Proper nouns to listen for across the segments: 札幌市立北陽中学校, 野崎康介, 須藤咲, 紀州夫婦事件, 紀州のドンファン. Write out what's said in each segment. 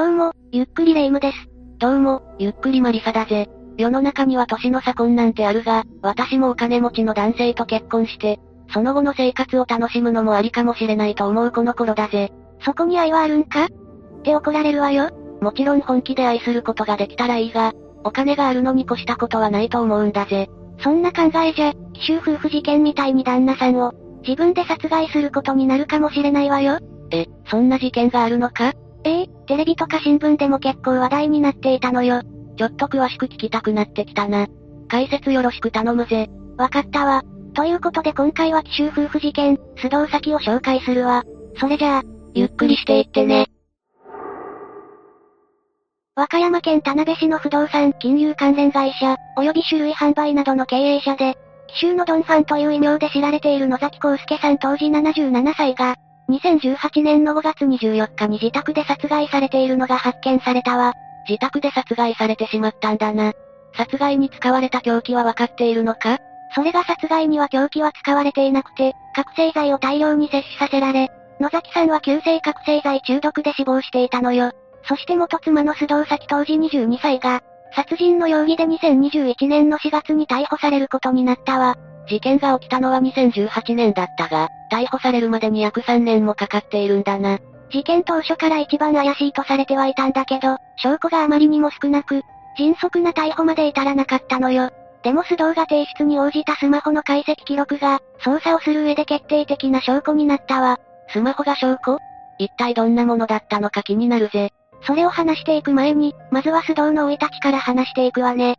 どうも、ゆっくりレ夢ムです。どうも、ゆっくりマリサだぜ。世の中には年の差婚なんてあるが、私もお金持ちの男性と結婚して、その後の生活を楽しむのもありかもしれないと思うこの頃だぜ。そこに愛はあるんか？って怒られるわよ。もちろん本気で愛することができたらいいが、お金があるのに越したことはないと思うんだぜ。そんな考えじゃ、奇襲夫婦事件みたいに旦那さんを、自分で殺害することになるかもしれないわよ。そんな事件があるのか？テレビとか新聞でも結構話題になっていたのよ。ちょっと詳しく聞きたくなってきたな。解説よろしく頼むぜ。わかったわ。ということで今回は奇襲夫婦事件、出動先を紹介するわ。それじゃあ、ゆっくりしていってね。和歌山県田辺市の不動産金融関連会社、及び種類販売などの経営者で、奇襲のドンファンという異名で知られている野崎康介さん当時77歳が、2018年の5月24日に自宅で殺害されているのが発見されたわ。自宅で殺害されてしまったんだな。殺害に使われた凶器はわかっているのか？それが殺害には凶器は使われていなくて、覚醒剤を大量に摂取させられ、野崎さんは急性覚醒剤中毒で死亡していたのよ。そして元妻の須藤咲当時22歳が、殺人の容疑で2021年の4月に逮捕されることになったわ。事件が起きたのは2018年だったが、逮捕されるまでに約3年もかかっているんだな。事件当初から一番怪しいとされてはいたんだけど、証拠があまりにも少なく、迅速な逮捕まで至らなかったのよ。でも須藤が提出に応じたスマホの解析記録が、捜査をする上で決定的な証拠になったわ。スマホが証拠？一体どんなものだったのか気になるぜ。それを話していく前に、まずは須藤の生い立ちから話していくわね。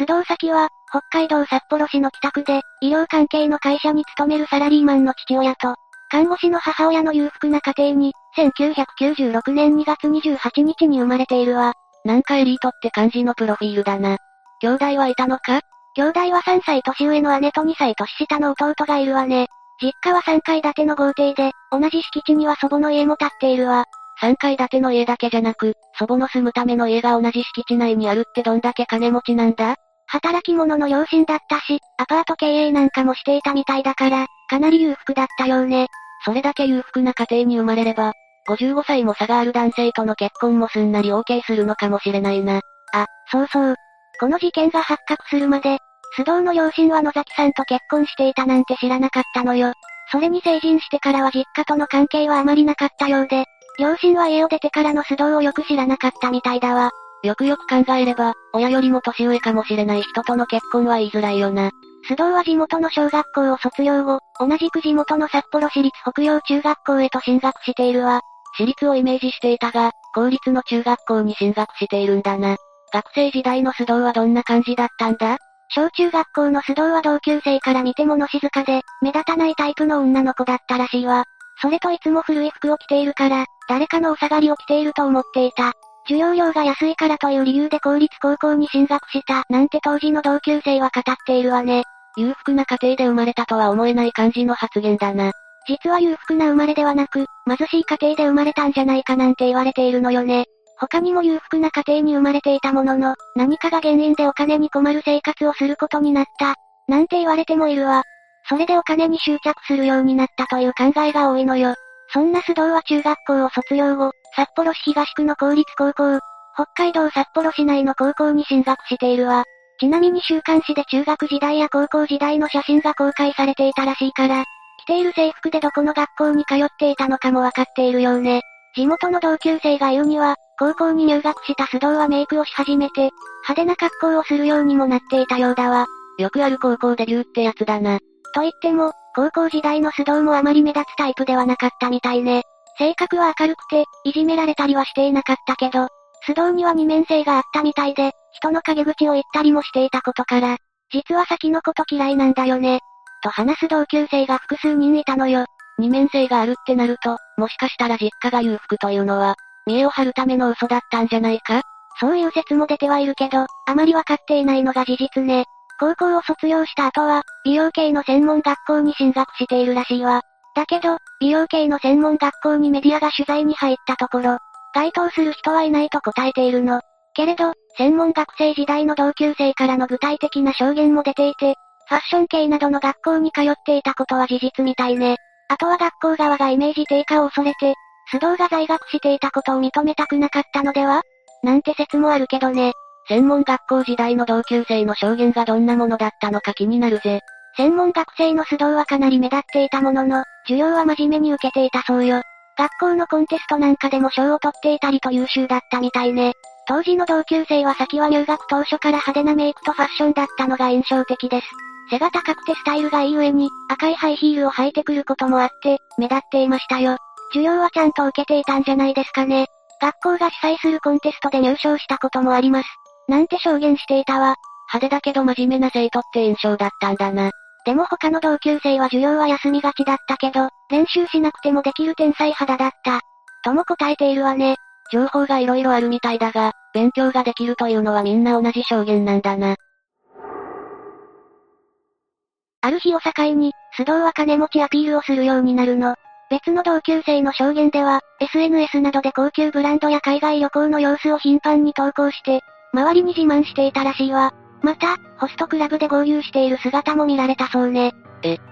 須藤咲は、北海道札幌市の北区で、医療関係の会社に勤めるサラリーマンの父親と、看護師の母親の裕福な家庭に、1996年2月28日に生まれているわ。なんかエリートって感じのプロフィールだな。兄弟はいたのか？兄弟は3歳年上の姉と2歳年下の弟がいるわね。実家は3階建ての豪邸で、同じ敷地には祖母の家も建っているわ。3階建ての家だけじゃなく、祖母の住むための家が同じ敷地内にあるってどんだけ金持ちなんだ？働き者の両親だったし、アパート経営なんかもしていたみたいだから、かなり裕福だったようね。それだけ裕福な家庭に生まれれば、55歳も差がある男性との結婚もすんなり OK するのかもしれないな。あ、そうそう。この事件が発覚するまで、須藤の両親は野崎さんと結婚していたなんて知らなかったのよ。それに成人してからは実家との関係はあまりなかったようで、両親は家を出てからの須藤をよく知らなかったみたいだわ。よくよく考えれば、親よりも年上かもしれない人との結婚は言いづらいよな。須藤は地元の小学校を卒業後、同じく地元の札幌市立北陽中学校へと進学しているわ。私立をイメージしていたが、公立の中学校に進学しているんだな。学生時代の須藤はどんな感じだったんだ？小中学校の須藤は同級生から見て物静かで、目立たないタイプの女の子だったらしいわ。それといつも古い服を着ているから、誰かのお下がりを着ていると思っていた。授業料が安いからという理由で公立高校に進学したなんて当時の同級生は語っているわね。裕福な家庭で生まれたとは思えない感じの発言だな。実は裕福な生まれではなく、貧しい家庭で生まれたんじゃないかなんて言われているのよね。他にも裕福な家庭に生まれていたものの、何かが原因でお金に困る生活をすることになった、なんて言われてもいるわ。それでお金に執着するようになったという考えが多いのよ。そんな須藤は中学校を卒業後、札幌市東区の公立高校、北海道札幌市内の高校に進学しているわ。ちなみに週刊誌で中学時代や高校時代の写真が公開されていたらしいから、着ている制服でどこの学校に通っていたのかもわかっているようね。地元の同級生が言うには、高校に入学した須藤はメイクをし始めて、派手な格好をするようにもなっていたようだわ。よくある高校デビューってやつだな。と言っても、高校時代の須藤もあまり目立つタイプではなかったみたいね。性格は明るくて、いじめられたりはしていなかったけど、須藤には二面性があったみたいで、人の陰口を言ったりもしていたことから、実は先のこと嫌いなんだよね。と話す同級生が複数人いたのよ。二面性があるってなると、もしかしたら実家が裕福というのは、見栄を張るための嘘だったんじゃないか？そういう説も出てはいるけど、あまりわかっていないのが事実ね。高校を卒業した後は、美容系の専門学校に進学しているらしいわ。だけど、美容系の専門学校にメディアが取材に入ったところ、該当する人はいないと答えているの。けれど、専門学生時代の同級生からの具体的な証言も出ていて、ファッション系などの学校に通っていたことは事実みたいね。あとは学校側がイメージ低下を恐れて、須藤が在学していたことを認めたくなかったのでは？なんて説もあるけどね。専門学校時代の同級生の証言がどんなものだったのか気になるぜ。専門学生の須藤はかなり目立っていたものの、授業は真面目に受けていたそうよ。学校のコンテストなんかでも賞を取っていたりと優秀だったみたいね。当時の同級生は先は入学当初から派手なメイクとファッションだったのが印象的です。背が高くてスタイルがいい上に、赤いハイヒールを履いてくることもあって、目立っていましたよ。授業はちゃんと受けていたんじゃないですかね。学校が主催するコンテストで入賞したこともあります。なんて証言していたわ。派手だけど真面目な生徒って印象だったんだな。でも他の同級生は授業は休みがちだったけど、練習しなくてもできる天才肌だった。とも答えているわね。情報が色々あるみたいだが、勉強ができるというのはみんな同じ証言なんだな。ある日を境に、須藤は金持ちアピールをするようになるの。別の同級生の証言では、SNS などで高級ブランドや海外旅行の様子を頻繁に投稿して、周りに自慢していたらしいわ。また、ホストクラブで合流している姿も見られたそうね。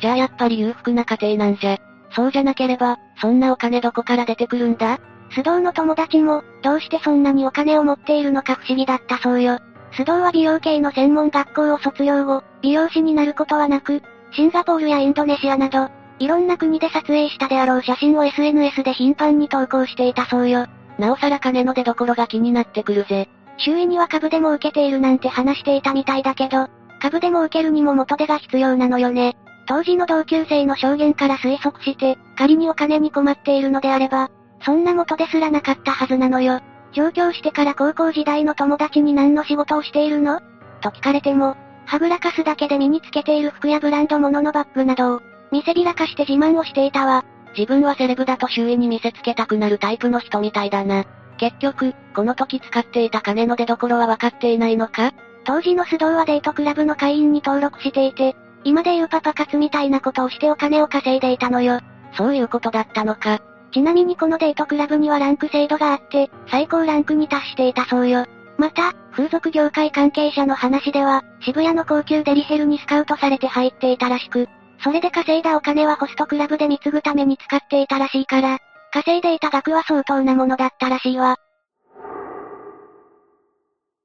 じゃあやっぱり裕福な家庭なんじゃ。そうじゃなければ、そんなお金どこから出てくるんだ？須藤の友達も、どうしてそんなにお金を持っているのか不思議だったそうよ。須藤は美容系の専門学校を卒業後、美容師になることはなく、シンガポールやインドネシアなど、いろんな国で撮影したであろう写真を SNS で頻繁に投稿していたそうよ。なおさら金の出所が気になってくるぜ。周囲には株でも受けているなんて話していたみたいだけど、株でも受けるにも元手が必要なのよね。当時の同級生の証言から推測して、仮にお金に困っているのであれば、そんな元手すらなかったはずなのよ。上京してから高校時代の友達に何の仕事をしているの？と聞かれても、はぐらかすだけで身につけている服やブランド物のバッグなどを、見せびらかして自慢をしていたわ。自分はセレブだと周囲に見せつけたくなるタイプの人みたいだな。結局、この時使っていた金の出所は分かっていないのか？当時の須藤はデートクラブの会員に登録していて、今でいうパパ活みたいなことをしてお金を稼いでいたのよ。そういうことだったのか。ちなみにこのデートクラブにはランク制度があって、最高ランクに達していたそうよ。また、風俗業界関係者の話では、渋谷の高級デリヘルにスカウトされて入っていたらしく、それで稼いだお金はホストクラブで貢ぐために使っていたらしいから、稼いでいた額は相当なものだったらしいわ。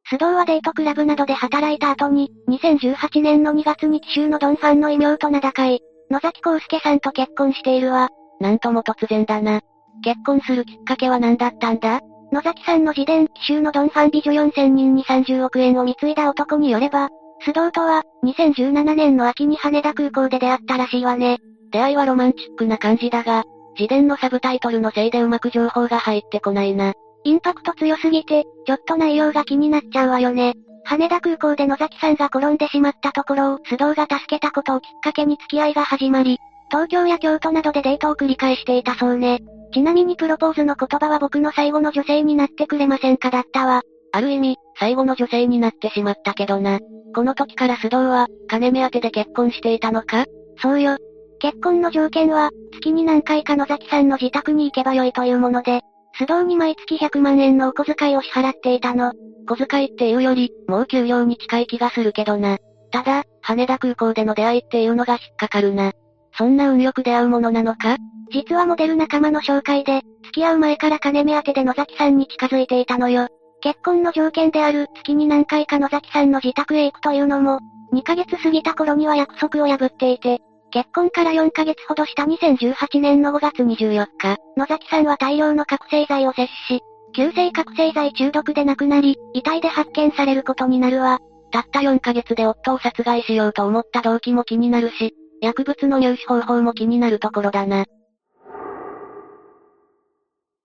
須藤はデートクラブなどで働いた後に、2018年の2月に紀州のドンファンの異名と名高い、野崎康介さんと結婚しているわ。なんとも突然だな。結婚するきっかけは何だったんだ？野崎さんの自伝、紀州のドンファン美女4000人に30億円を貢いだ男によれば、須藤とは、2017年の秋に羽田空港で出会ったらしいわね。出会いはロマンチックな感じだが、自伝のサブタイトルのせいでうまく情報が入ってこないな。インパクト強すぎて、ちょっと内容が気になっちゃうわよね。羽田空港で野崎さんが転んでしまったところを須藤が助けたことをきっかけに付き合いが始まり、東京や京都などでデートを繰り返していたそうね。ちなみにプロポーズの言葉は僕の最後の女性になってくれませんかだったわ。ある意味、最後の女性になってしまったけどな。この時から須藤は、金目当てで結婚していたのか？そうよ。結婚の条件は、月に何回か野崎さんの自宅に行けばよいというもので、須藤に毎月100万円のお小遣いを支払っていたの。小遣いっていうより、もう給料に近い気がするけどな。ただ、羽田空港での出会いっていうのが引っかかるな。そんな運よく出会うものなのか？実はモデル仲間の紹介で、付き合う前から金目当てで野崎さんに近づいていたのよ。結婚の条件である月に何回か野崎さんの自宅へ行くというのも、2ヶ月過ぎた頃には約束を破っていて、結婚から4ヶ月ほどした2018年の5月24日、野崎さんは大量の覚醒剤を摂取し、急性覚醒剤中毒で亡くなり、遺体で発見されることになるわ。たった4ヶ月で夫を殺害しようと思った動機も気になるし、薬物の入手方法も気になるところだな。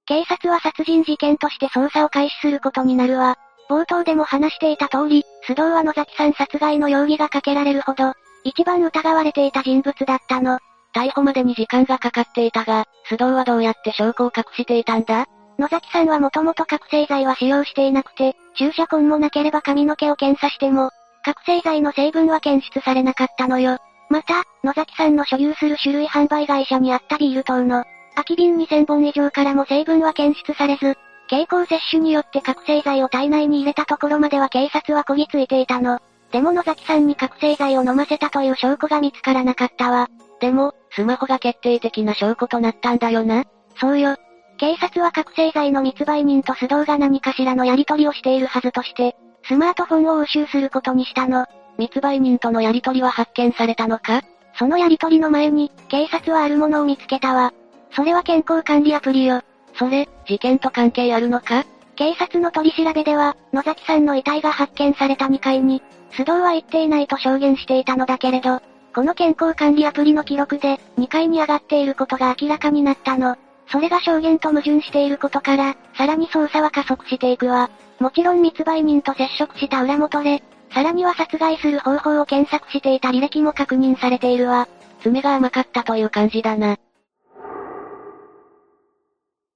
警察は殺人事件として捜査を開始することになるわ。冒頭でも話していた通り、須藤は野崎さん殺害の容疑がかけられるほど、一番疑われていた人物だったの。逮捕までに時間がかかっていたが、須藤はどうやって証拠を隠していたんだ？野崎さんはもともと覚醒剤は使用していなくて、注射痕もなければ髪の毛を検査しても、覚醒剤の成分は検出されなかったのよ。また、野崎さんの所有する種類販売会社にあったビール等の空き瓶2000本以上からも成分は検出されず、経口摂取によって覚醒剤を体内に入れたところまでは警察はこぎついていたの。でも野崎さんに覚醒剤を飲ませたという証拠が見つからなかったわ。でも、スマホが決定的な証拠となったんだよな。そうよ。警察は覚醒剤の密売人と須藤が何かしらのやり取りをしているはずとして、スマートフォンを押収することにしたの。密売人とのやり取りは発見されたのか？そのやり取りの前に、警察はあるものを見つけたわ。それは健康管理アプリよ。それ、事件と関係あるのか？警察の取り調べでは、野崎さんの遺体が発見された2階に、須藤は行っていないと証言していたのだけれど、この健康管理アプリの記録で、2階に上がっていることが明らかになったの。それが証言と矛盾していることから、さらに捜査は加速していくわ。もちろん密売人と接触した裏元で、さらには殺害する方法を検索していた履歴も確認されているわ。爪が甘かったという感じだな。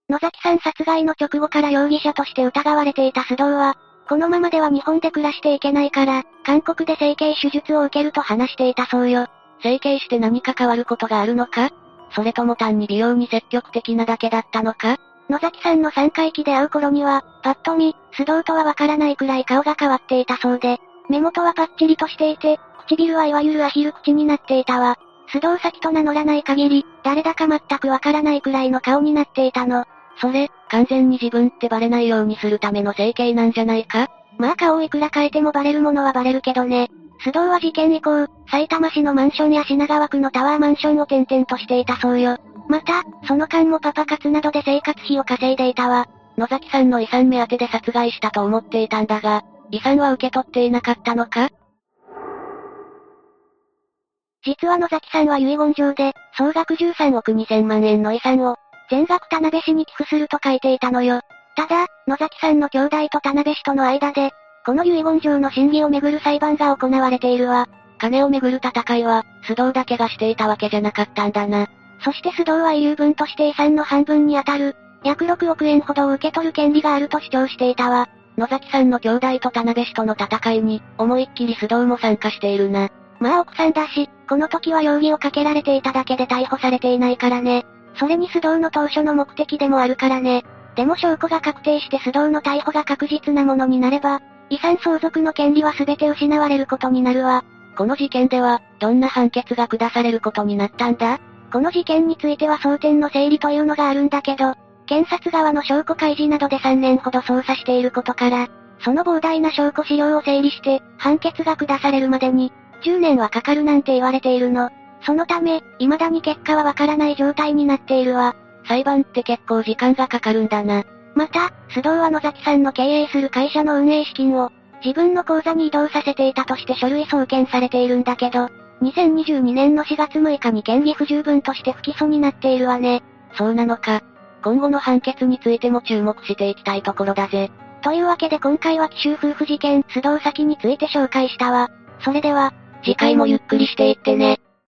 野崎さん殺害の直後から容疑者として疑われていた須藤は、このままでは日本で暮らしていけないから、韓国で整形手術を受けると話していたそうよ。整形して何か変わることがあるのか？それとも単に美容に積極的なだけだったのか？野崎さんの3回忌で会う頃には、パッと見、須藤とはわからないくらい顔が変わっていたそうで、目元はパッチリとしていて、唇はいわゆるアヒル口になっていたわ。須藤咲と名乗らない限り、誰だか全くわからないくらいの顔になっていたの。それ、完全に自分ってバレないようにするための整形なんじゃないか？まあ顔をいくら変えてもバレるものはバレるけどね。須藤は事件以降、埼玉市のマンションや品川区のタワーマンションを転々としていたそうよ。また、その間もパパ活などで生活費を稼いでいたわ。野崎さんの遺産目当てで殺害したと思っていたんだが、遺産は受け取っていなかったのか？実は野崎さんは遺言状で、総額13億2000万円の遺産を、全額田辺市に寄付すると書いていたのよ。ただ、野崎さんの兄弟と田辺氏との間で、この遺言状の審議をめぐる裁判が行われているわ。金をめぐる戦いは、須藤だけがしていたわけじゃなかったんだな。そして須藤は遺留分として遺産の半分にあたる、約6億円ほどを受け取る権利があると主張していたわ。野崎さんの兄弟と田辺氏との戦いに、思いっきり須藤も参加しているな。まあ奥さんだし、この時は容疑をかけられていただけで逮捕されていないからね。それに須藤の当初の目的でもあるからね。でも証拠が確定して須藤の逮捕が確実なものになれば、遺産相続の権利は全て失われることになるわ。この事件では、どんな判決が下されることになったんだ？この事件については争点の整理というのがあるんだけど、検察側の証拠開示などで3年ほど捜査していることから、その膨大な証拠資料を整理して、判決が下されるまでに、10年はかかるなんて言われているの。そのため、未だに結果はわからない状態になっているわ。裁判って結構時間がかかるんだな。また、須藤は野崎さんの経営する会社の運営資金を、自分の口座に移動させていたとして書類送検されているんだけど、2022年の4月6日に嫌疑不十分として不起訴になっているわね。そうなのか。今後の判決についても注目していきたいところだぜ。というわけで今回は紀州夫婦事件須藤咲について紹介したわ。それでは、次回もゆっくりしていってね。